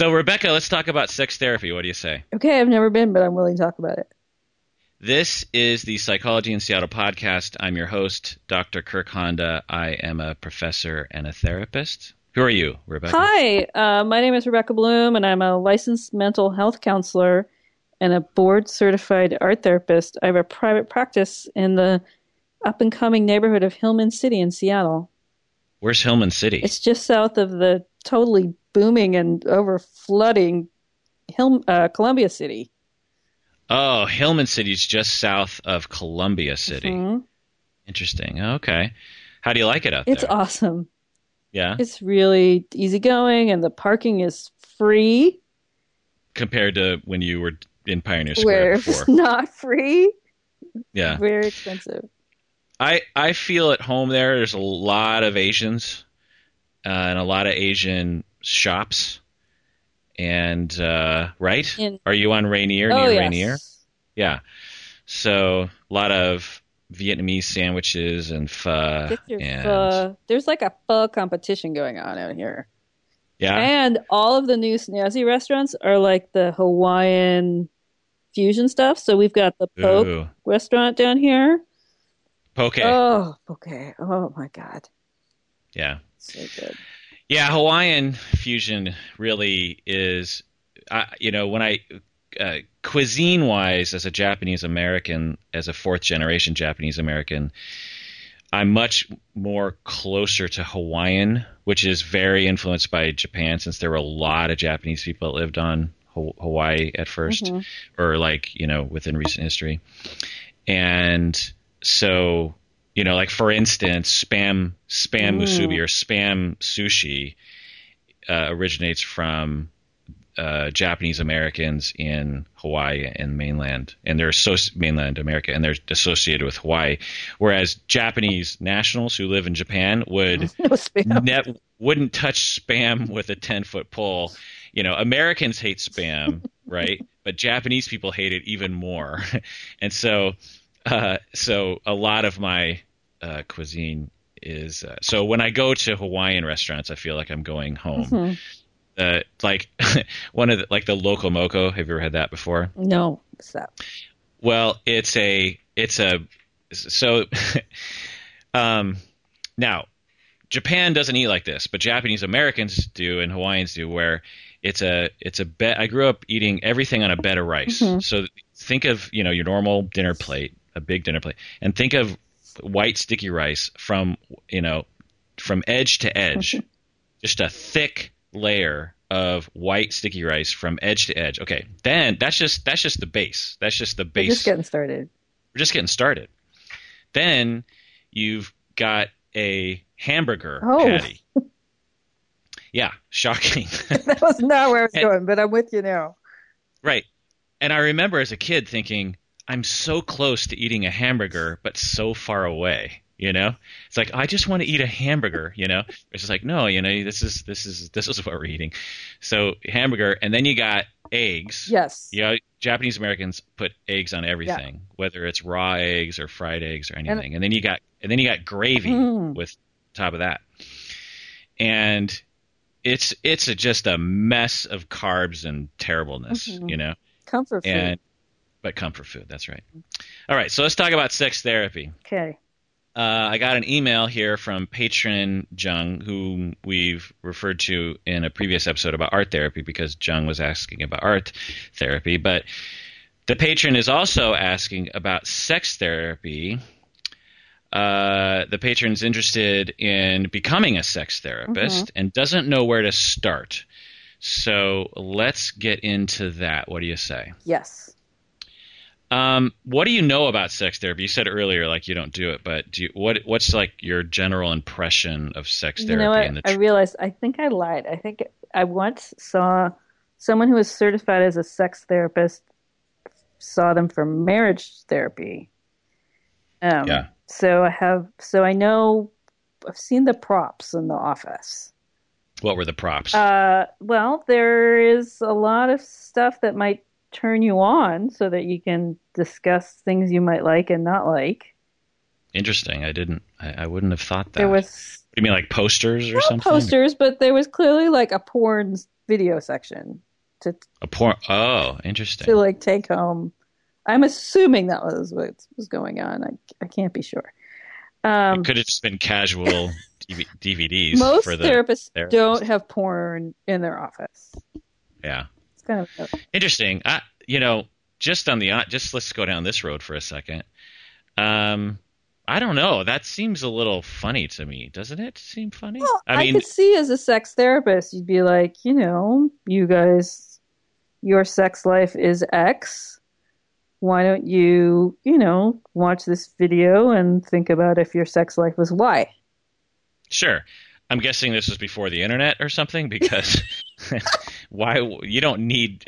So, Rebecca, let's talk about sex therapy. What do you say? Okay, I've never been, but I'm willing to talk about it. This is the Psychology in Seattle podcast. I'm your host, Dr. Kirk Honda. I am a professor and a therapist. Who are you, Rebecca? Hi, my name is Rebecca Bloom, and I'm a licensed mental health counselor and a board-certified art therapist. I have a private practice in the up-and-coming neighborhood of Hillman City in Seattle. Where's Hillman City? It's just south of the totally booming and over-flooding Columbia City. Oh, Hillman City is just south of Columbia City. Mm-hmm. Interesting. Okay. How do you like it out there? It's awesome. Yeah? It's really easygoing, and the parking is free. Compared to when you were in Pioneer Square where before. It's not free. Yeah. Very expensive. I feel at home there. There's a lot of Asians and a lot of Asian shops. And, right? Are you on Rainier? Oh, near yes. Rainier? Yeah. So, a lot of Vietnamese sandwiches and pho. Get your pho. There's like a pho competition going on out here. Yeah. And all of the new snazzy restaurants are like the Hawaiian fusion stuff. So, we've got the Poke Ooh. Restaurant down here. Poke. Oh, Poke. Okay. Oh, my God. Yeah. So good. Yeah, Hawaiian fusion really is, when I cuisine-wise, as a Japanese American, as a fourth-generation Japanese American, I'm much more closer to Hawaiian, which is very influenced by Japan, since there were a lot of Japanese people that lived on Hawaii at first, mm-hmm. or within recent history. And so. For instance, spam musubi or spam sushi originates from Japanese Americans in Hawaii and mainland, and they're mainland America, and they're associated with Hawaii. Whereas Japanese nationals who live in Japan wouldn't touch spam with a 10-foot pole. Americans hate spam, right? But Japanese people hate it even more, and so. So a lot of my cuisine is so when I go to Hawaiian restaurants, I feel like I'm going home. Mm-hmm. One of the, the Loco Moco. Have you ever had that before? No. What's that? Well, now Japan doesn't eat like this, but Japanese Americans do and Hawaiians do. Where I grew up eating everything on a bed of rice, mm-hmm. so. Think of, your normal dinner plate, a big dinner plate, and think of white sticky rice from edge to edge, just a thick layer of white sticky rice from edge to edge. Okay, then that's just the base. That's just the base. We're just getting started. Then you've got a hamburger patty. Yeah, shocking. That was not where I was going, but I'm with you now. Right. And I remember as a kid thinking, I'm so close to eating a hamburger, but so far away, It's like, I just want to eat a hamburger, It's just like, no, this is what we're eating. So hamburger, and then you got eggs. Yes. Japanese Americans put eggs on everything, whether it's raw eggs or fried eggs or anything. And then you got gravy with top of that. And it's just a mess of carbs and terribleness, Comfort food. But comfort food, that's right. All right, so let's talk about sex therapy. Okay. I got an email here from patron Jung, whom we've referred to in a previous episode about art therapy because Jung was asking about art therapy. But the patron is also asking about sex therapy. The patron's interested in becoming a sex therapist and doesn't know where to start. So let's get into that. What do you say? Yes. What do you know about sex therapy? You said earlier, you don't do it, but what's your general impression of sex therapy? I realized I think I lied. I think I once saw someone who was certified as a sex therapist, saw them for marriage therapy. Yeah. So I know I've seen the props in the office. What were the props? Well, there is a lot of stuff that might turn you on so that you can discuss things you might like and not like. Interesting. I wouldn't have thought that. There was. You mean posters or something? Posters, but there was clearly a porn video section to interesting. To like take home. I'm assuming that was what was going on. I can't be sure. It could have just been casual DVDs. Most for the therapists don't have porn in their office. Yeah, it's kind of interesting. Let's go down this road for a second. I don't know. That seems a little funny to me. Doesn't it seem funny? Well, I mean, I could see as a sex therapist, you'd be like, you guys, your sex life is X. Why don't you, watch this video and think about if your sex life was Y? Sure. I'm guessing this was before the internet or something because you don't need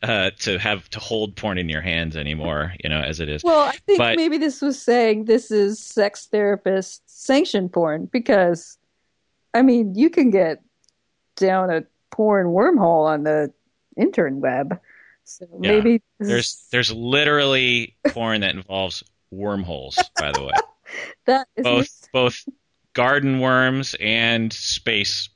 to hold porn in your hands anymore, as it is. Well, I think maybe this was saying this is sex therapist sanctioned porn because, you can get down a porn wormhole on the interweb. So maybe there's literally porn that involves wormholes. By the way, that is both garden worms and space.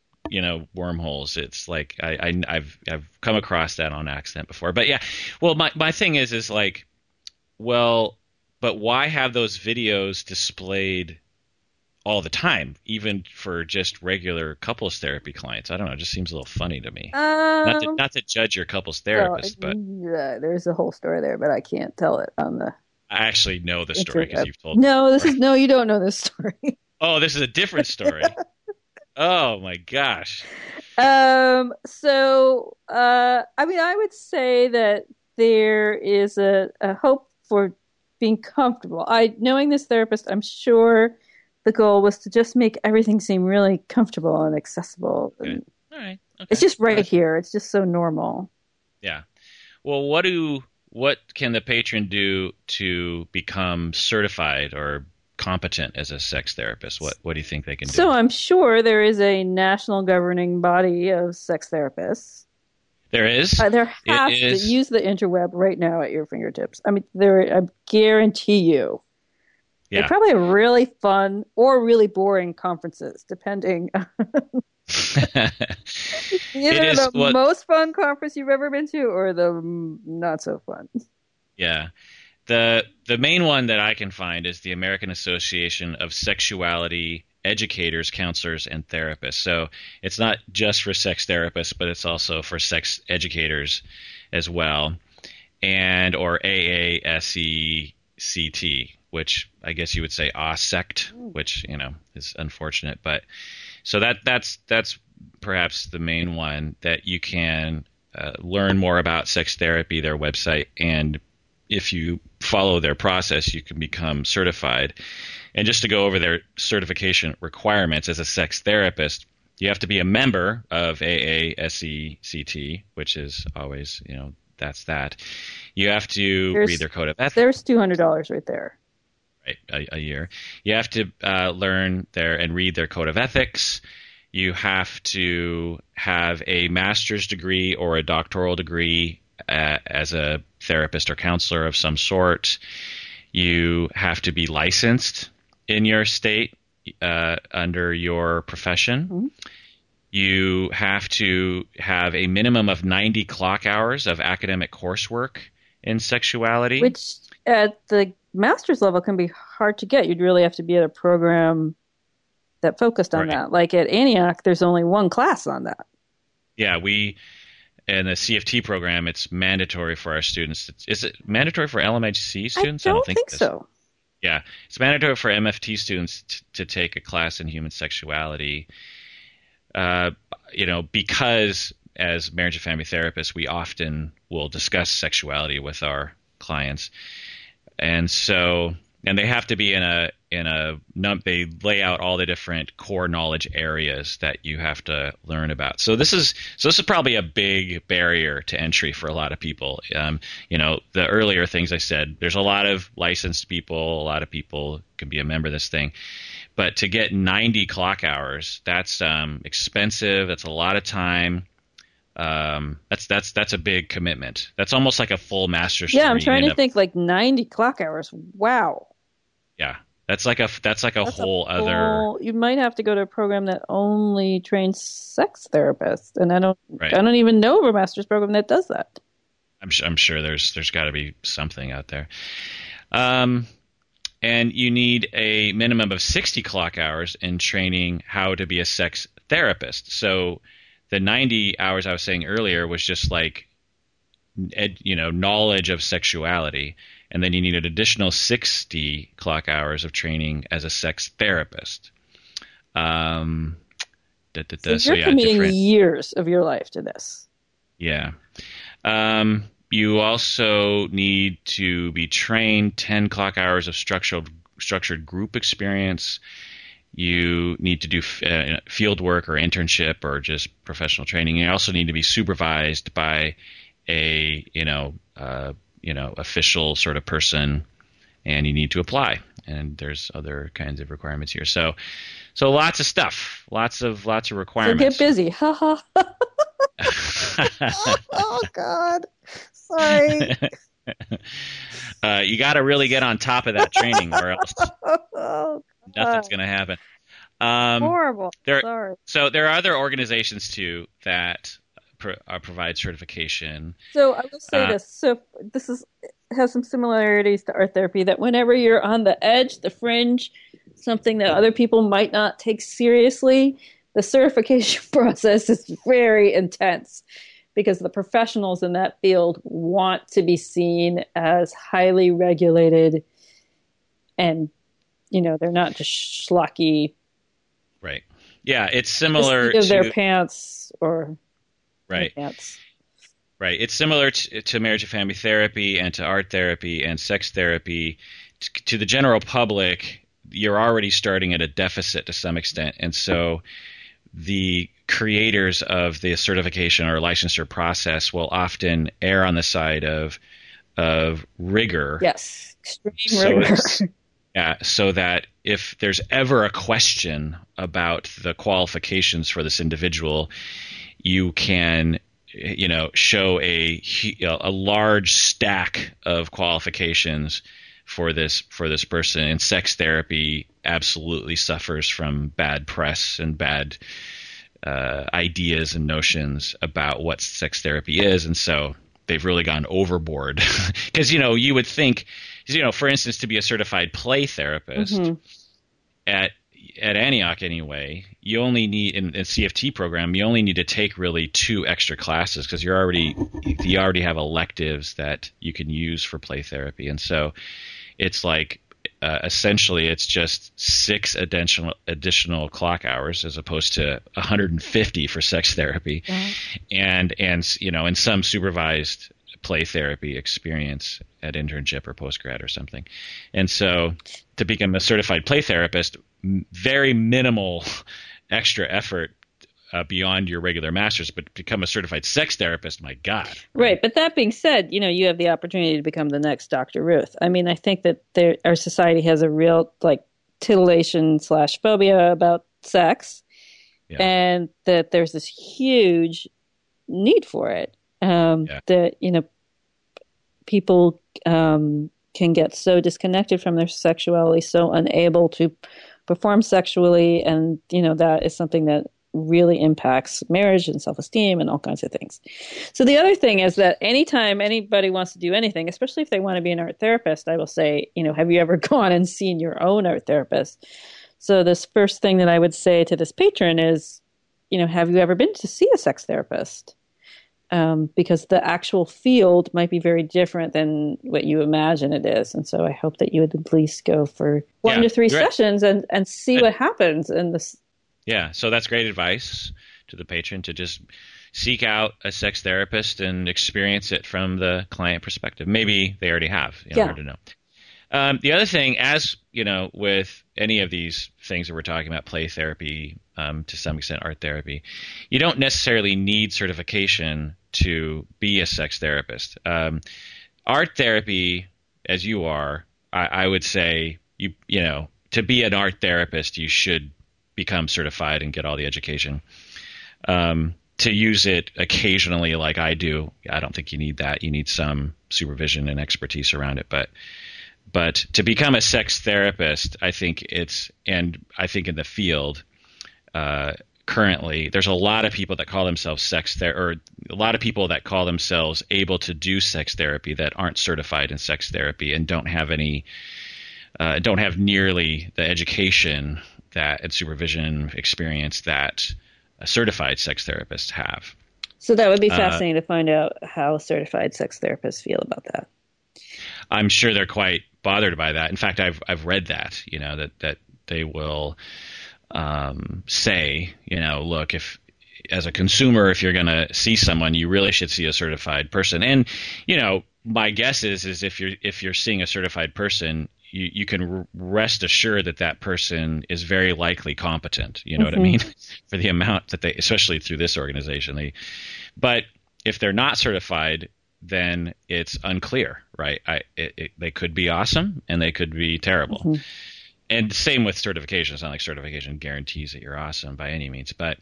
Wormholes. It's like I've come across that on accident before. But yeah, well, my thing is like, well, but why have those videos displayed all the time, even for just regular couples therapy clients? I don't know. It just seems a little funny to me. Not to judge your couples therapist, but there's a whole story there, but I can't tell it on the. I actually know the story because you've told. No, you don't know this story. Oh, this is a different story. Oh my gosh. I would say that there is a hope for being comfortable. Knowing this therapist, I'm sure the goal was to just make everything seem really comfortable and accessible. Okay. And all right. Okay. It's just right here. It's just so normal. Yeah. Well, what can the patron do to become certified or competent as a sex therapist? What do you think they can do? So I'm sure there is a national governing body of sex therapists. There is. There has to use the interweb right now at your fingertips. I guarantee you. Yeah. They probably have really fun or really boring conferences, depending. Either the most fun conference you've ever been to, or the not so fun. Yeah. The main one that I can find is the American Association of Sexuality Educators, Counselors, and Therapists. So it's not just for sex therapists, but it's also for sex educators as well, or AASECT, which I guess you would say ASECT, which is unfortunate. But so that's perhaps the main one that you can learn more about sex therapy, their website, and if you follow their process, you can become certified. And just to go over their certification requirements as a sex therapist, you have to be a member of AASECT, which is always, that's that. You have to read their code of ethics. There's $200 right there. Right, a year. You have to learn and read their code of ethics. You have to have a master's degree or a doctoral degree as a therapist or counselor of some sort. You have to be licensed in your state under your profession. Mm-hmm. You have to have a minimum of 90 clock hours of academic coursework in sexuality. Which at the master's level can be hard to get. You'd really have to be at a program that focused on that. Like at Antioch, there's only one class on that. Yeah, in the CFT program, it's mandatory for our students. Is it mandatory for LMHC students? I don't think so. Yeah. It's mandatory for MFT students to take a class in human sexuality, because as marriage and family therapists, we often will discuss sexuality with our clients. And so they have to be they lay out all the different core knowledge areas that you have to learn about. So this is probably a big barrier to entry for a lot of people. The earlier things I said, there's a lot of licensed people, a lot of people can be a member of this thing, but to get 90 clock hours, that's expensive. That's a lot of time. That's a big commitment. That's almost like a full master's degree. Yeah, I'm trying to think like 90 clock hours. Wow. Yeah, That's like a whole other. You might have to go to a program that only trains sex therapists, and I don't even know of a master's program that does that. I'm sure there's got to be something out there. And you need a minimum of 60 clock hours in training how to be a sex therapist. So the 90 hours I was saying earlier was just like, knowledge of sexuality. And then you need an additional 60 clock hours of training as a sex therapist. So you're committing years of your life to this. Yeah. You also need to be trained 10 clock hours of structured group experience. You need to do field work or internship or just professional training. You also need to be supervised by a official sort of person, and you need to apply. And there's other kinds of requirements here. So lots of stuff, lots of requirements. So get busy, ha ha. Oh God, sorry. You got to really get on top of that training, or else nothing's going to happen. Horrible. Sorry. So there are other organizations too that provide certification. So I will say this. So this has some similarities to art therapy. That whenever you're on the edge, the fringe, something that other people might not take seriously, the certification process is very intense because the professionals in that field want to be seen as highly regulated, and they're not just schlocky. Right. Yeah, it's similar to their pants or. Right. Right. It's similar to marriage and family therapy and to art therapy and sex therapy. To the general public, you're already starting at a deficit to some extent. And so the creators of the certification or licensure process will often err on the side of rigor. Yes, extreme rigor. So that if there's ever a question about the qualifications for this individual, you can, show a large stack of qualifications for this person. And sex therapy absolutely suffers from bad press and bad ideas and notions about what sex therapy is, and so they've really gone overboard. Because you would think, for instance, to be a certified play therapist at Antioch anyway, you only need in CFT program, you only need to take really 2 extra classes because you already have electives that you can use for play therapy. And so it's like essentially it's just 6 additional clock hours as opposed to 150 for sex therapy. Yeah. And in some supervised play therapy experience at internship or postgrad or something. And so to become a certified play therapist, very minimal extra effort beyond your regular master's, but become a certified sex therapist, my God. Right. But that being said, you have the opportunity to become the next Dr. Ruth. I mean, I think that our society has a real titillation / phobia about sex, and that there's this huge need for it. That, people can get so disconnected from their sexuality, so unable to perform sexually, and that is something that really impacts marriage and self-esteem and all kinds of things. So the other thing is that anytime anybody wants to do anything, especially if they want to be an art therapist, I will say, have you ever gone and seen your own art therapist? So this first thing that I would say to this patron is, have you ever been to see a sex therapist? Because the actual field might be very different than what you imagine it is. And so I hope that you would at least go for 1 to 3 sessions and see what happens in this. Yeah. So that's great advice to the patron, to just seek out a sex therapist and experience it from the client perspective. Maybe they already have. Hard to know. The other thing, as with any of these things that we're talking about, play therapy, to some extent art therapy, you don't necessarily need certification to be a sex therapist. Art therapy, as you are, I would say, to be an art therapist, you should become certified and get all the education. To use it occasionally like I do, I don't think you need that. You need some supervision and expertise around it, but But to become a sex therapist, I think it's, and I think in the field currently, there's a lot of people that call themselves a lot of people that call themselves able to do sex therapy that aren't certified in sex therapy and don't have nearly the education that and supervision experience that certified sex therapists have. So that would be fascinating to find out how certified sex therapists feel about that. I'm sure they're quite bothered by that. In fact, I've read that, that they will say, look, if as a consumer, if you're going to see someone, you really should see a certified person. And, my guess is if you're seeing a certified person, you can rest assured that person is very likely competent. You know mm-hmm. what I mean? For the amount that especially through this organization, but if they're not certified, then it's unclear, right? They could be awesome and they could be terrible. Mm-hmm. And same with certification. It's not like certification guarantees that you're awesome by any means. But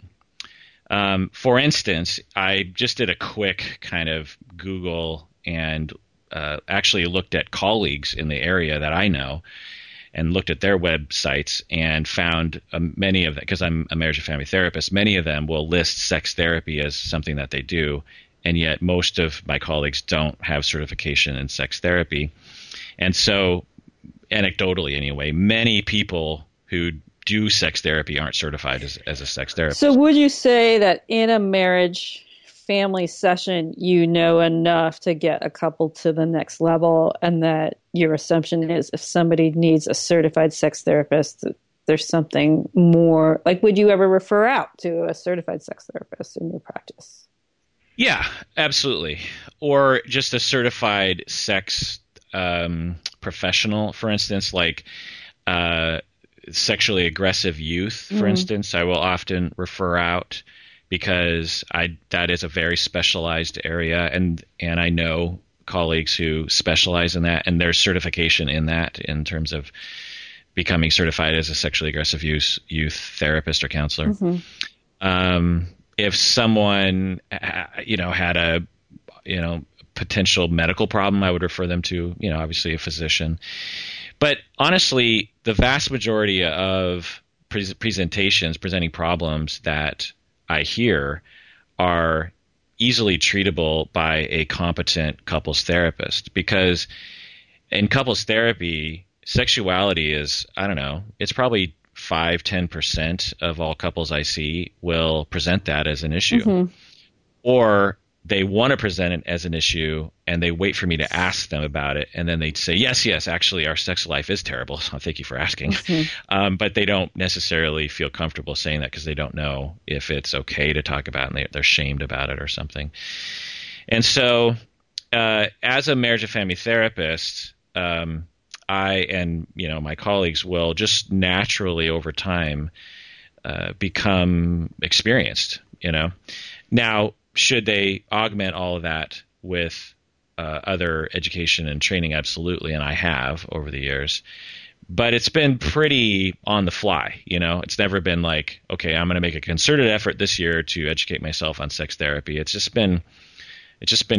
for instance, I just did a quick kind of Google and actually looked at colleagues in the area that I know and looked at their websites and found many of them, because I'm a marriage and family therapist, many of them will list sex therapy as something that they do. And yet most of my colleagues don't have certification in sex therapy. And so anecdotally anyway, many people who do sex therapy aren't certified as a sex therapist. So would you say that in a marriage family session, you know enough to get a couple to the next level and that your assumption is if somebody needs a certified sex therapist, there's something more, like would you ever refer out to a certified sex therapist in your practice? Yeah, absolutely. Or just a certified sex professional, for instance, like sexually aggressive youth, for mm-hmm. instance, I will often refer out because that is a very specialized area. And I know colleagues who specialize in that, and there's certification in that in terms of becoming certified as a sexually aggressive youth therapist or counselor. Mm-hmm. If someone, had a, potential medical problem, I would refer them to, obviously a physician. But honestly, the vast majority of presenting problems that I hear are easily treatable by a competent couples therapist, because in couples therapy, sexuality is, it's probably 5-10% of all couples I see will present that as an issue, mm-hmm. or they want to present it as an issue and they wait for me to ask them about it. And then they'd say, yes, actually our sex life is terrible. So thank you for asking. Mm-hmm. But they don't necessarily feel comfortable saying that because they don't know if it's okay to talk about it and they're shamed about it or something. And so as a marriage and family therapist, I and, my colleagues will just naturally over time become experienced, Now, should they augment all of that with other education and training? Absolutely, and I have over the years. But it's been pretty on the fly, It's never been like, okay, I'm going to make a concerted effort this year to educate myself on sex therapy. It's just been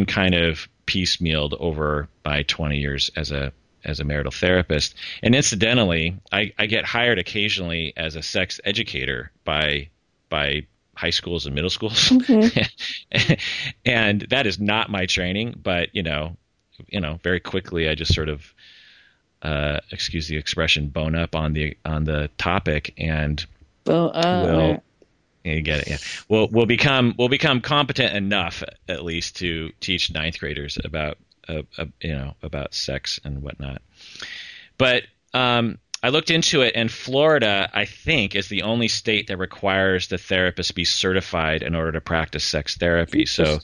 kind of piecemealed over my 20 years as a marital therapist. And incidentally, I get hired occasionally as a sex educator by high schools and middle schools. Mm-hmm. And that is not my training, but very quickly I just sort of excuse the expression, bone up on the topic and you get it. Yeah. We'll become competent enough at least to teach ninth graders about sex and whatnot. But I looked into it, and Florida, I think, is the only state that requires the therapist be certified in order to practice sex therapy. So,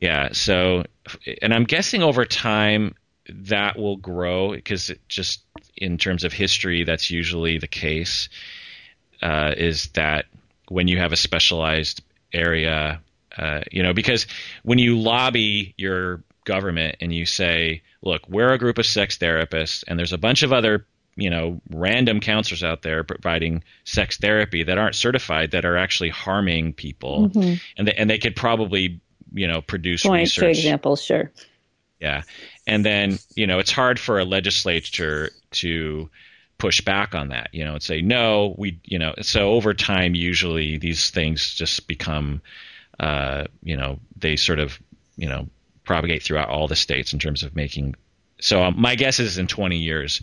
yeah. So, and I'm guessing over time that will grow because just in terms of history, that's usually the case, is that when you have a specialized area, because when you lobby your government and you say, look, we're a group of sex therapists and there's a bunch of other random counselors out there providing sex therapy that aren't certified that are actually harming people. Mm-hmm. And they could probably, produce research. For example, sure. Yeah. And then, you know, it's hard for a legislature to push back on that, you know, and say, no, we, you know, so over time, usually these things just become, you know, they sort of, you know, propagate throughout all the states in terms of making. So my guess is in 20 years,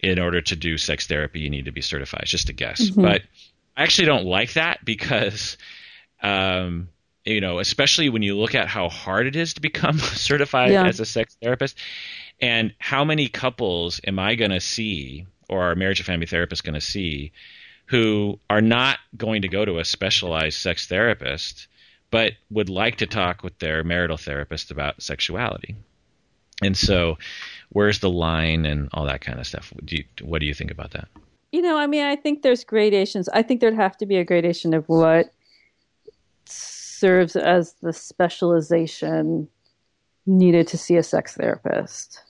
in order to do sex therapy, you need to be certified. It's just a guess. Mm-hmm. But I actually don't like that because, you know, especially when you look at how hard it is to become certified as a sex therapist, and how many couples am I going to see, or our marriage and family therapist going to see, who are not going to go to a specialized sex therapist but would like to talk with their marital therapist about sexuality. And so where's the line and all that kind of stuff? What do you think about that? You know, I mean, I think there's gradations. I think there'd have to be a gradation of what serves as the specialization needed to see a sex therapist.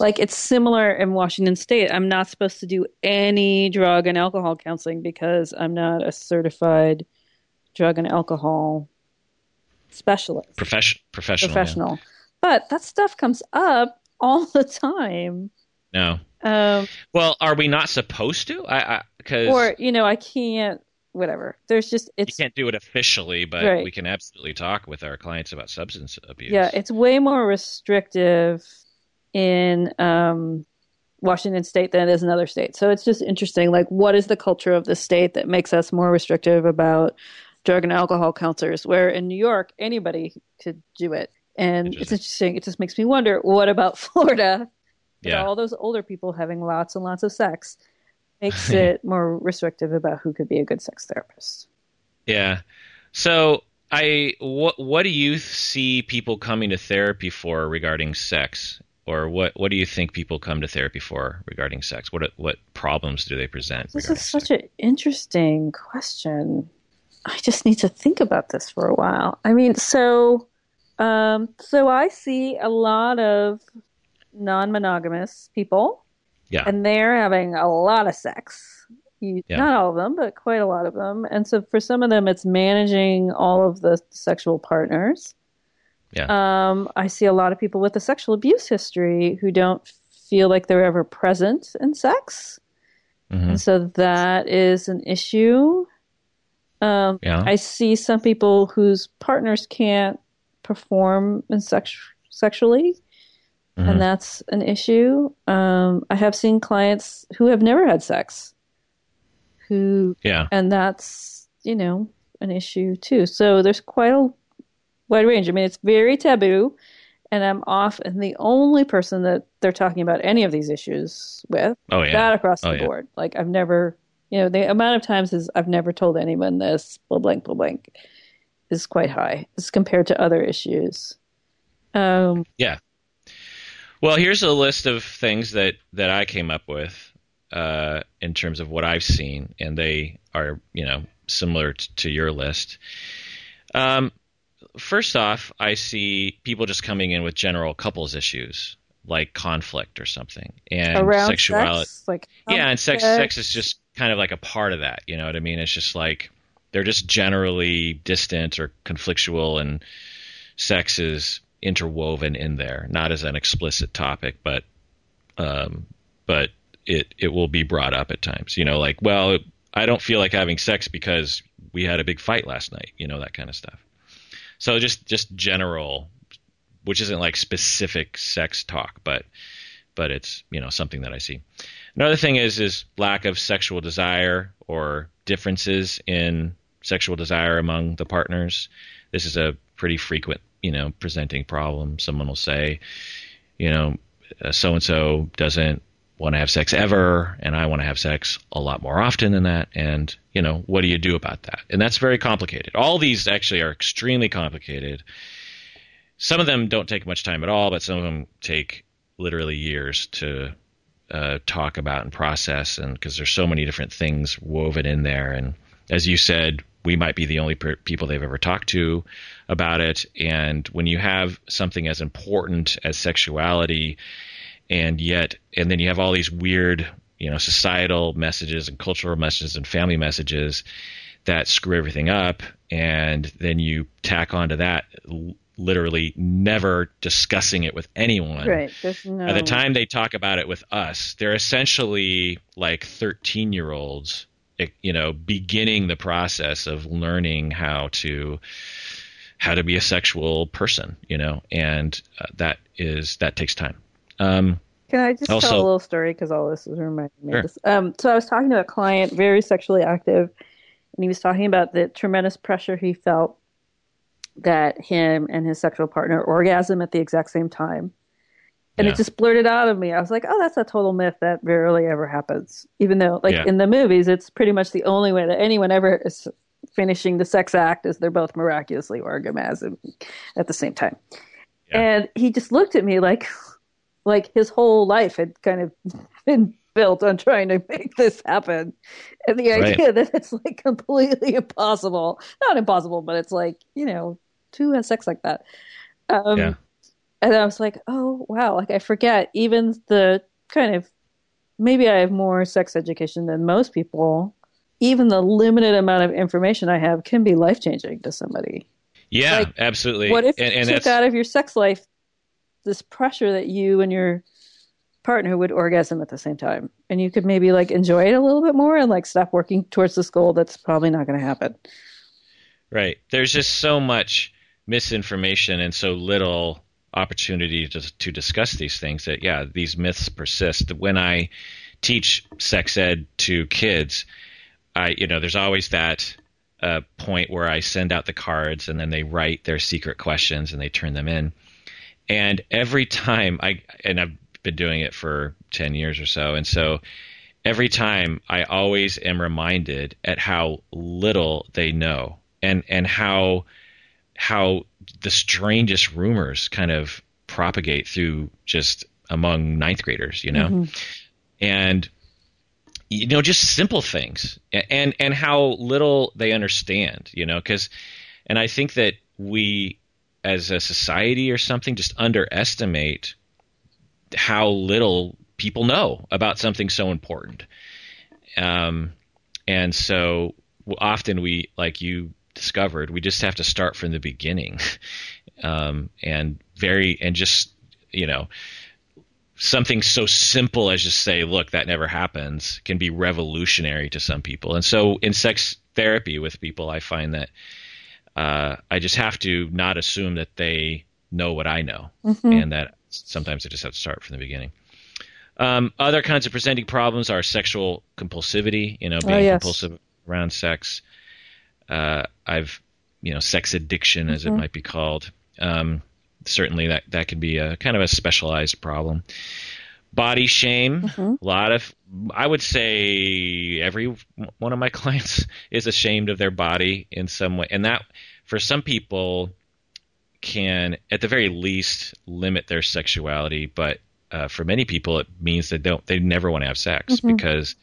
Like, it's similar in Washington State. I'm not supposed to do any drug and alcohol counseling because I'm not a certified drug and alcohol specialist. Professional. Yeah. But that stuff comes up all the time. No. Well, are we not supposed to? Or, you know, I can't, whatever. There's just, it's. You can't do it officially, but right. We can absolutely talk with our clients about substance abuse. Yeah, it's way more restrictive in Washington State than it is in other states. So it's just interesting, like, what is the culture of the state that makes us more restrictive about drug and alcohol counselors, where in New York, anybody could do it. And it's interesting. It just makes me wonder, what about Florida? Yeah. All those older people having lots and lots of sex makes it more restrictive about who could be a good sex therapist. Yeah. So what do you see people coming to therapy for regarding sex? Or what do you think people come to therapy for regarding sex? What problems do they present? This is such an interesting question. I just need to think about this for a while. I mean, so I see a lot of non-monogamous people, and they're having a lot of sex. Not all of them, but quite a lot of them. And so for some of them, it's managing all of the sexual partners. Yeah. I see a lot of people with a sexual abuse history who don't feel like they're ever present in sex. Mm-hmm. And so that is an issue. I see some people whose partners can't perform in sexually, mm-hmm. and that's an issue. I have seen clients who have never had sex, and that's, you know, an issue too. So there's quite a wide range. I mean, it's very taboo, and I'm often the only person that they're talking about any of these issues with. Oh yeah, that across the board. Like, I've never. You know, the amount of times is I've never told anyone this, blah, blank, is quite high as compared to other issues. Yeah. Well, here's a list of things that I came up with in terms of what I've seen, and they are, you know, similar to your list. First off, I see people just coming in with general couples issues, like conflict or something, and around sexuality. And sex is just kind of like a part of that, you know what I mean? It's just like they're just generally distant or conflictual, and sex is interwoven in there, not as an explicit topic, but it will be brought up at times, you know, like, well, I don't feel like having sex because we had a big fight last night, you know, that kind of stuff. So just general, which isn't like specific sex talk, but it's, you know, something that I see. Another thing is lack of sexual desire or differences in sexual desire among the partners. This is a pretty frequent, you know, presenting problem. Someone will say, you know, so-and-so doesn't want to have sex ever, and I want to have sex a lot more often than that. And, you know, what do you do about that? And that's very complicated. All these actually are extremely complicated. Some of them don't take much time at all, but some of them take literally years to talk about and process, and because there's so many different things woven in there, and as you said, we might be the only people they've ever talked to about it. And when you have something as important as sexuality, and then you have all these weird, you know, societal messages and cultural messages and family messages that screw everything up, and then you tack onto that literally never discussing it with anyone. Right. No... By the time they talk about it with us, they're essentially like 13-year-olds, you know, beginning the process of learning how to be a sexual person, you know, and that takes time. Can I just tell a little story? Because all this is reminding me of this. So I was talking to a client, very sexually active, and he was talking about the tremendous pressure he felt that him and his sexual partner orgasm at the exact same time. And it just blurted out of me. I was like, oh, that's a total myth. That rarely ever happens. Even though, like in the movies, it's pretty much the only way that anyone ever is finishing the sex act is they're both miraculously orgasming at the same time. Yeah. And he just looked at me like his whole life had kind of been built on trying to make this happen. And the idea that it's like completely impossible, not impossible, but it's like, you know, to have sex like that. And I was like, oh, wow. Like, I forget even the kind of, maybe I have more sex education than most people. Even the limited amount of information I have can be life-changing to somebody. Yeah, like, absolutely. What if you took out of your sex life this pressure that you and your partner would orgasm at the same time, and you could maybe like enjoy it a little bit more and like stop working towards this goal that's probably not going to happen. Right. There's just so much misinformation and so little opportunity to discuss these things that, yeah, these myths persist. When I teach sex ed to kids, there's always that point where I send out the cards and then they write their secret questions and they turn them in. And every time I've been doing it for 10 years or so. And so every time I always am reminded at how little they know and how the strangest rumors kind of propagate through just among ninth graders, you know, mm-hmm. and, you know, just simple things and how little they understand, you know, and I think that we as a society or something just underestimate how little people know about something so important. And so often we, like you discovered, we just have to start from the beginning, and just, you know, something so simple as just say, look, that never happens, can be revolutionary to some people. And so in sex therapy with people, I find that I just have to not assume that they know what I know, mm-hmm. and that sometimes I just have to start from the beginning. Other kinds of presenting problems are sexual compulsivity, you know, being compulsive around sex. I've, you know, sex addiction, as mm-hmm. it might be called. Certainly that could be a kind of a specialized problem. Body shame, mm-hmm. I would say every one of my clients is ashamed of their body in some way. And that, for some people, can at the very least limit their sexuality. But for many people, it means they never want to have sex, mm-hmm. because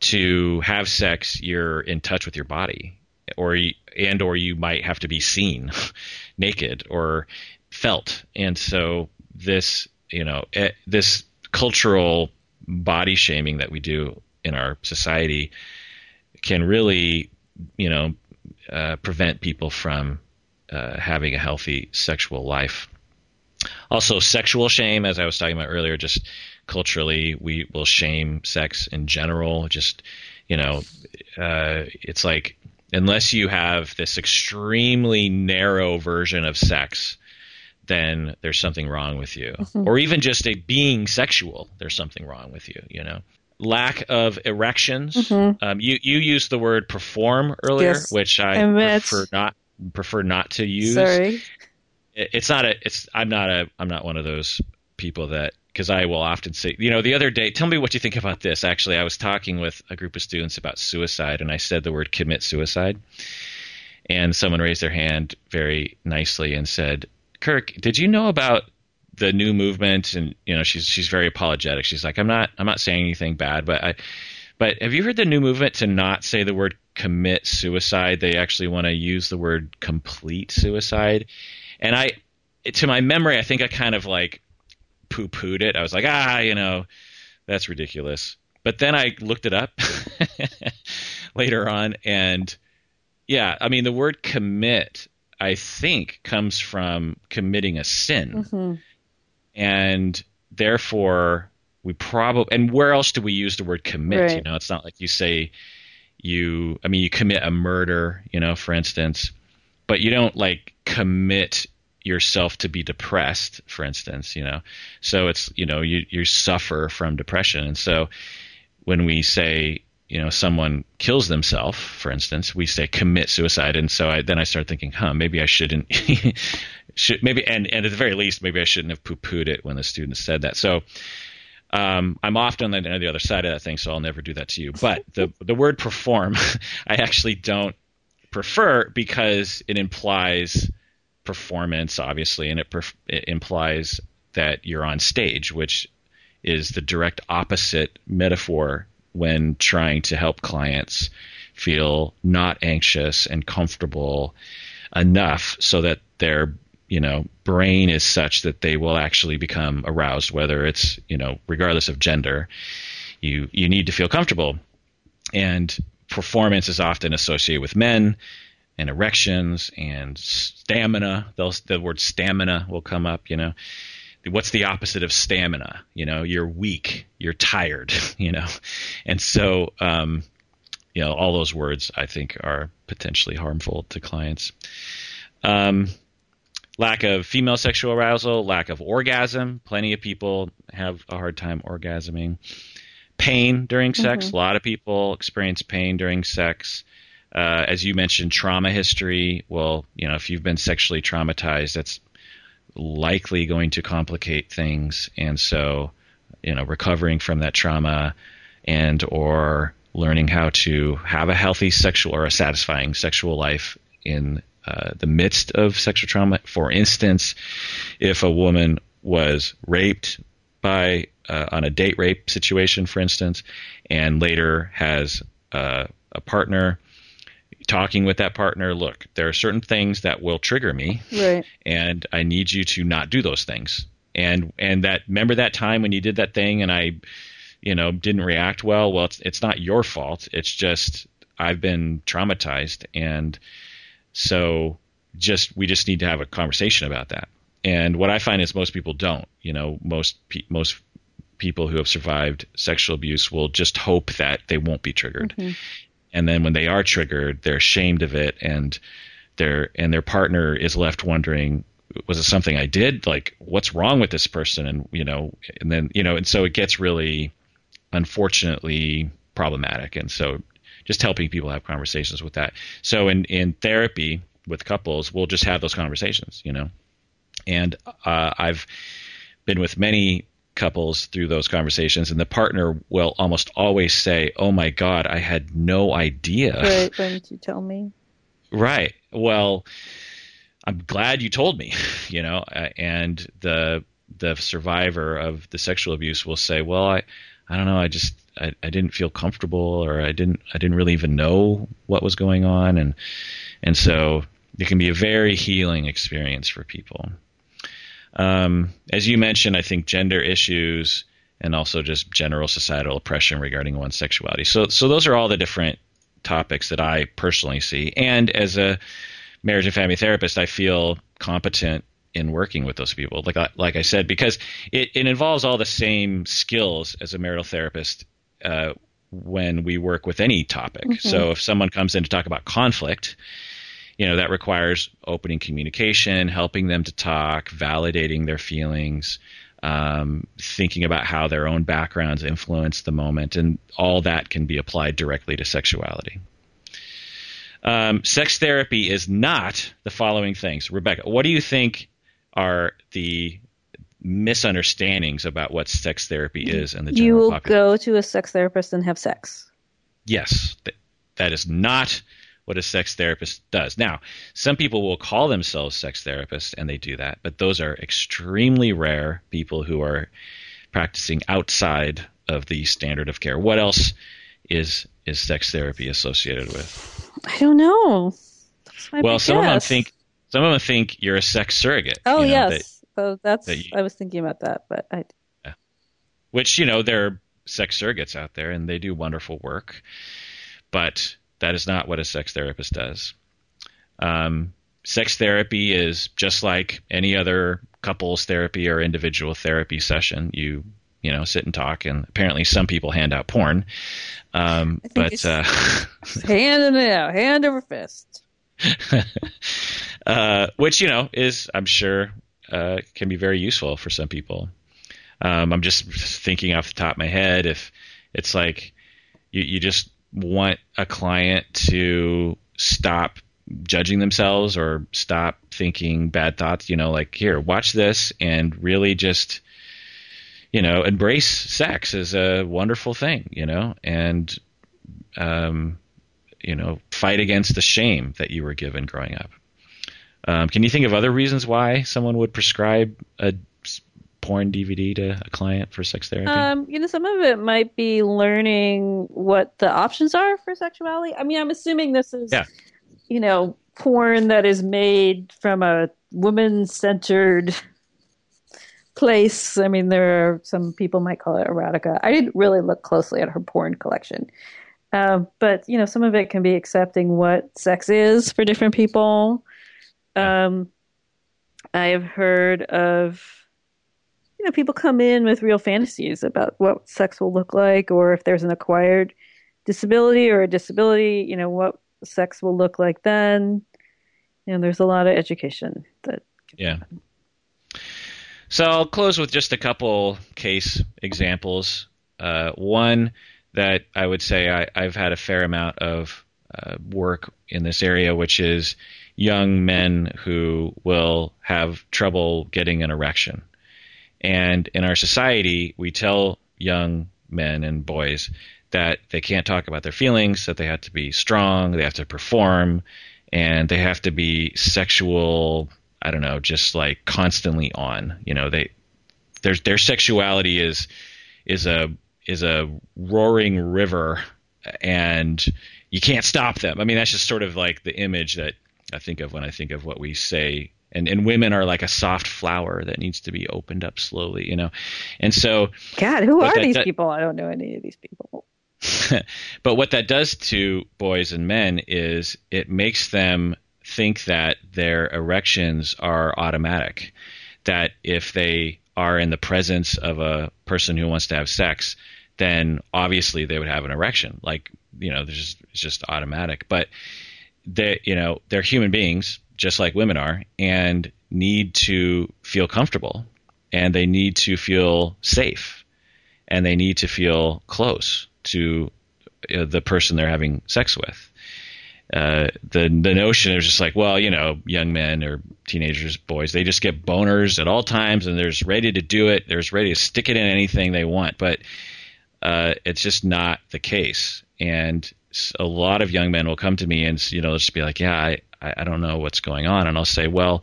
to have sex, you're in touch with your body, or you might have to be seen naked or felt. And so this, you know, this cultural body shaming that we do in our society can really, you know, prevent people from having a healthy sexual life. Also, sexual shame, as I was talking about earlier, just culturally, we will shame sex in general. Just, you know, it's like, unless you have this extremely narrow version of sex, then there's something wrong with you. Mm-hmm. Or even just being sexual, there's something wrong with you, you know. Lack of erections. Mm-hmm. You used the word perform earlier, yes. which I prefer not to use. Sorry. I'm not one of those people that, because I will often say, you know, the other day, tell me what you think about this. Actually, I was talking with a group of students about suicide, and I said the word commit suicide. And someone raised their hand very nicely and said, Kirk, did you know about the new movement? And, you know, she's very apologetic. She's like, I'm not saying anything bad, but have you heard the new movement to not say the word commit suicide? They actually want to use the word complete suicide. And to my memory, I think I kind of like poo-pooed it. I was like, you know, that's ridiculous. But then I looked it up later on, and yeah, I mean, the word commit I think, comes from committing a sin. Mm-hmm. And therefore, we probably – and where else do we use the word commit? Right. You know, it's not like you say you – I mean, you commit a murder, you know, for instance. But you don't, like, commit yourself to be depressed, for instance, you know. So it's, you know, you suffer from depression. And so when we say – you know, someone kills themselves, for instance, we say commit suicide. And so then I start thinking, maybe I shouldn't, and at the very least, maybe I shouldn't have poo-pooed it when the student said that. So I'm often on the other side of that thing, so I'll never do that to you. But the word perform, I actually don't prefer because it implies performance, obviously, and it implies that you're on stage, which is the direct opposite metaphor when trying to help clients feel not anxious and comfortable enough so that their, you know, brain is such that they will actually become aroused, whether it's, you know, regardless of gender, you need to feel comfortable. And performance is often associated with men and erections and stamina. The word stamina will come up, you know. What's the opposite of stamina? You know, you're weak, you're tired, you know? And so, you know, all those words I think are potentially harmful to clients. Lack of female sexual arousal, lack of orgasm. Plenty of people have a hard time orgasming. Pain during sex. Mm-hmm. A lot of people experience pain during sex. As you mentioned, trauma history. Well, you know, if you've been sexually traumatized, that's likely going to complicate things, and so, you know, recovering from that trauma and or learning how to have a healthy sexual or a satisfying sexual life in the midst of sexual trauma. For instance, if a woman was raped by on a date rape situation, for instance, and later has a partner, talking with that partner, look, there are certain things that will trigger me, right, and I need you to not do those things. And that, remember that time when you did that thing and I, you know, didn't react well? Well, it's not your fault. It's just I've been traumatized, and so we just need to have a conversation about that. And what I find is most people don't. You know, most people who have survived sexual abuse will just hope that they won't be triggered. Mm-hmm. And then when they are triggered, they're ashamed of it, and their partner is left wondering, was it something I did? Like, what's wrong with this person? And, you know, and then, you know, and so it gets really, unfortunately, problematic. And so just helping people have conversations with that. So in therapy with couples, we'll just have those conversations, you know. And I've been with many couples through those conversations, and the partner will almost always say, oh my God, I had no idea. Right. Why didn't you tell me? Right. Well, I'm glad you told me, you know, and the survivor of the sexual abuse will say, well, I don't know. I didn't feel comfortable, or I didn't really even know what was going on. And so it can be a very healing experience for people. As you mentioned, I think gender issues and also just general societal oppression regarding one's sexuality. So those are all the different topics that I personally see. And as a marriage and family therapist, I feel competent in working with those people. Like I said, because it involves all the same skills as a marital therapist when we work with any topic. Mm-hmm. So if someone comes in to talk about conflict, you know, that requires opening communication, helping them to talk, validating their feelings, thinking about how their own backgrounds influence the moment, and all that can be applied directly to sexuality. Sex therapy is not the following things. Rebecca, what do you think are the misunderstandings about what sex therapy is in the general population? You will go to a sex therapist and have sex. Yes, that is not what a sex therapist does. Now, some people will call themselves sex therapists, and they do that, but those are extremely rare people who are practicing outside of the standard of care. What else is sex therapy associated with? I don't know. Well, some of them think you're a sex surrogate. Oh, you know, yes. I was thinking about that, but I. Yeah. Which, you know, there are sex surrogates out there, and they do wonderful work, but that is not what a sex therapist does. sex therapy is just like any other couples therapy or individual therapy session. You know, sit and talk, and apparently some people hand out porn. Handing it out, hand over fist. Which, you know, is, I'm sure, can be very useful for some people. I'm just thinking off the top of my head, if it's like you just want a client to stop judging themselves or stop thinking bad thoughts, you know, like, here, watch this and really just, you know, embrace sex as a wonderful thing, you know, and, you know, fight against the shame that you were given growing up. Can you think of other reasons why someone would prescribe a porn DVD to a client for sex therapy? You know, some of it might be learning what the options are for sexuality. I mean, I'm assuming this is, you know, porn that is made from a woman-centered place. I mean, there are some people might call it erotica. I didn't really look closely at her porn collection. But, you know, some of it can be accepting what sex is for different people. I have heard of, you know, people come in with real fantasies about what sex will look like, or if there's an acquired disability or a disability, you know, what sex will look like then. You know, there's a lot of education that can happen. So I'll close with just a couple case examples. One that I would say I've had a fair amount of work in this area, which is young men who will have trouble getting an erection. And in our society, we tell young men and boys that they can't talk about their feelings, that they have to be strong, they have to perform, and they have to be sexual, I don't know, just like constantly on, you know, their sexuality is a roaring river and you can't stop them. I mean, that's just sort of like the image that I think of when I think of what we say. And women are like a soft flower that needs to be opened up slowly, you know? And so, God, who are these people? I don't know any of these people. But what that does to boys and men is it makes them think that their erections are automatic, that if they are in the presence of a person who wants to have sex, then obviously they would have an erection. Like, you know, it's just automatic. But they, you know, they're human beings just like women are and need to feel comfortable, and they need to feel safe, and they need to feel close to the person they're having sex with. The notion is just like, well, you know, young men or teenagers, boys, they just get boners at all times, and they're just ready to do it. They're just ready to stick it in anything they want. But it's just not the case. And a lot of young men will come to me and, you know, they'll just be like, yeah, I don't know what's going on. And I'll say, well,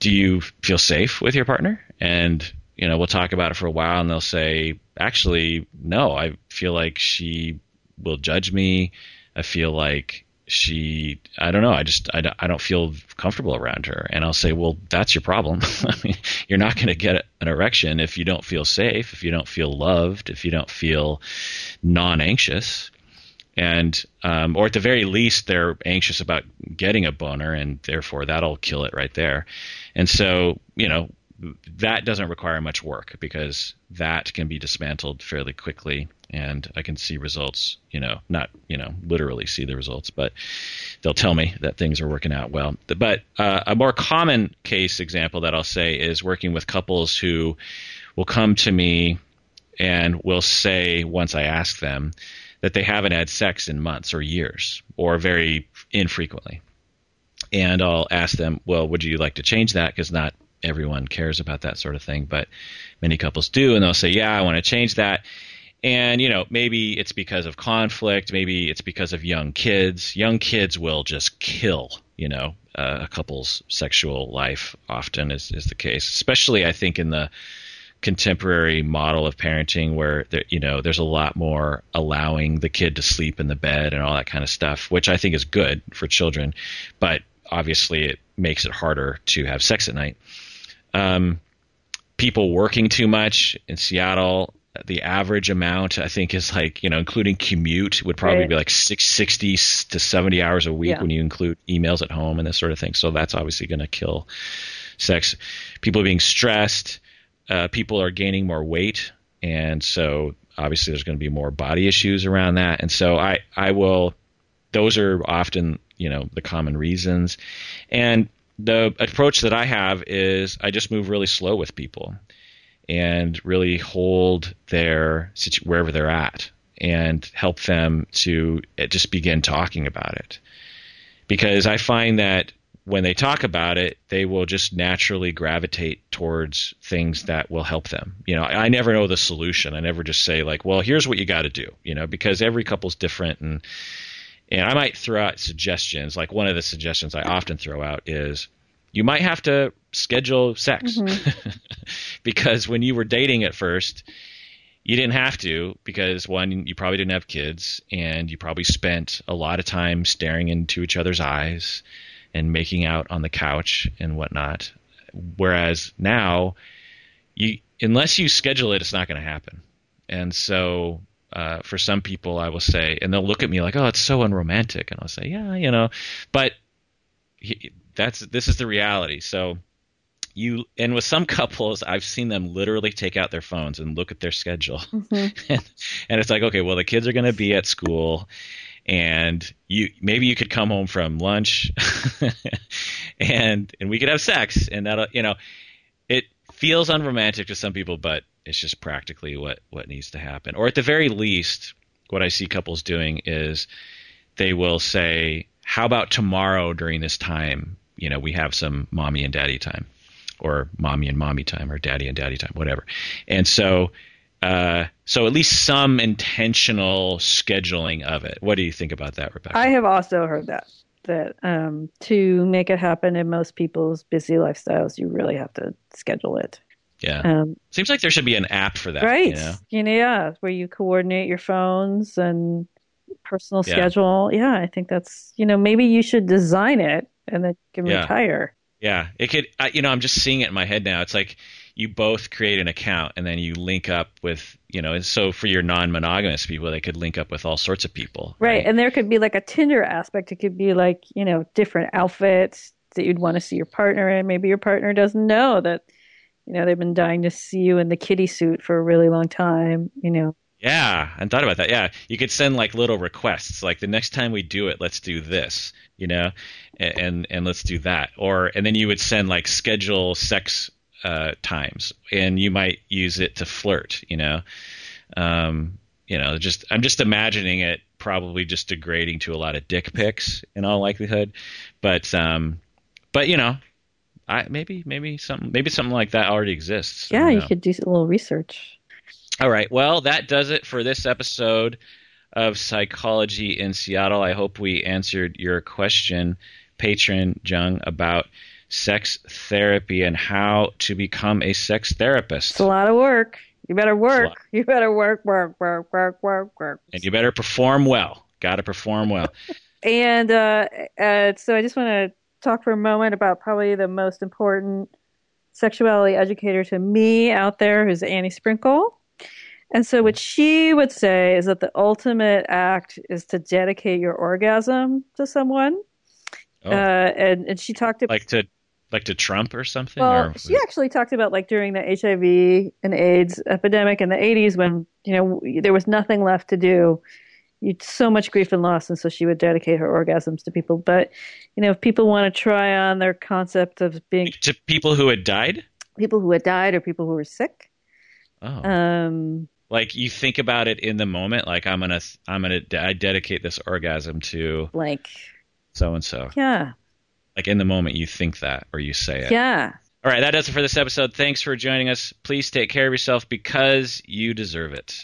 do you feel safe with your partner? And, you know, we'll talk about it for a while, and they'll say, actually, no, I feel like she will judge me. I feel like I don't know. I don't feel comfortable around her. And I'll say, well, that's your problem. I mean, you're not going to get an erection if you don't feel safe, if you don't feel loved, if you don't feel non-anxious. And, or at the very least, they're anxious about getting a boner, and therefore that'll kill it right there. And so, you know, that doesn't require much work because that can be dismantled fairly quickly, and I can see results, you know, not, you know, literally see the results, but they'll tell me that things are working out well. But a more common case example that I'll say is working with couples who will come to me and will say, once I ask them, that they haven't had sex in months or years or very infrequently. And I'll ask them, well, would you like to change that? Because not everyone cares about that sort of thing, but many couples do. And they'll say, yeah, I want to change that. And, you know, maybe it's because of conflict. Maybe it's because of young kids. Young kids will just kill, you know, a couple's sexual life often is the case, especially I think in the contemporary model of parenting where, there, you know, there's a lot more allowing the kid to sleep in the bed and all that kind of stuff, which I think is good for children. But obviously it makes it harder to have sex at night. People working too much in Seattle, the average amount, I think, is like, including commute, would probably be like 60 to 70 hours a week when you include emails at home and that sort of thing. So that's obviously going to kill sex. People are being stressed. People are gaining more weight. And so obviously there's going to be more body issues around that. And so those are often, the common reasons. And the approach that I have is I just move really slow with people and really hold their wherever they're at and help them to just begin talking about it. Because I find that when they talk about it, they will just naturally gravitate towards things that will help them. I never know the solution. I never just say like, well, here's what you got to do, because every couple's different. And I might throw out suggestions. Like one of the suggestions I often throw out is you might have to schedule sex because when you were dating at first, you didn't have to, because one, you probably didn't have kids and you probably spent a lot of time staring into each other's eyes and making out on the couch and whatnot. Whereas now, unless you schedule it, it's not going to happen. And so for some people, I will say, and they'll look at me like, oh, it's so unromantic. And I'll say, yeah, but this is the reality. So and with some couples, I've seen them literally take out their phones and look at their schedule. And it's like, okay, well, the kids are going to be at school. And maybe you could come home from lunch and we could have sex, and that'll, it feels unromantic to some people, but it's just practically what needs to happen. Or at the very least, what I see couples doing is they will say, how about tomorrow during this time, we have some mommy and daddy time, or mommy and mommy time, or daddy and daddy time, whatever. And so at least some intentional scheduling of it. What do you think about that, Rebecca? I have also heard that to make it happen in most people's busy lifestyles, you really have to schedule it. Yeah. Seems like there should be an app for that. Right. Where you coordinate your phones and personal schedule. Yeah. I think that's, maybe you should design it and then you can retire. Yeah. It could, I'm just seeing it in my head now. It's like, you both create an account and then you link up with, and so for your non-monogamous people, they could link up with all sorts of people. Right. And there could be like a Tinder aspect. It could be like, different outfits that you'd want to see your partner in. Maybe your partner doesn't know that, they've been dying to see you in the kiddie suit for a really long time, Yeah, I thought about that. Yeah, you could send like little requests, like the next time we do it, let's do this, and let's do that. And then you would send like schedule sex times, and you might use it to flirt, I'm just imagining it probably just degrading to a lot of dick pics in all likelihood, but maybe something like that already exists. Yeah. You could do a little research. All right. Well, that does it for this episode of Psychology in Seattle. I hope we answered your question, patron Jung, about sex therapy and how to become a sex therapist. It's a lot of work. You better work. You better work. And you better perform well. Got to perform well. And so I just want to talk for a moment about probably the most important sexuality educator to me out there, who's Annie Sprinkle. And so what she would say is that the ultimate act is to dedicate your orgasm to someone. Oh. And she talked about... Like to Trump or something? Well, she actually talked about like during the HIV and AIDS epidemic in the 80s when, there was nothing left to do. You'd so much grief and loss, and so she would dedicate her orgasms to people. But, if people want to try on their concept of being... To people who had died? People who had died or people who were sick. Oh. Like you think about it in the moment, like I dedicate this orgasm to... Blank. So and so. Yeah. Like in the moment you think that or you say it. Yeah. All right. That does it for this episode. Thanks for joining us. Please take care of yourself because you deserve it.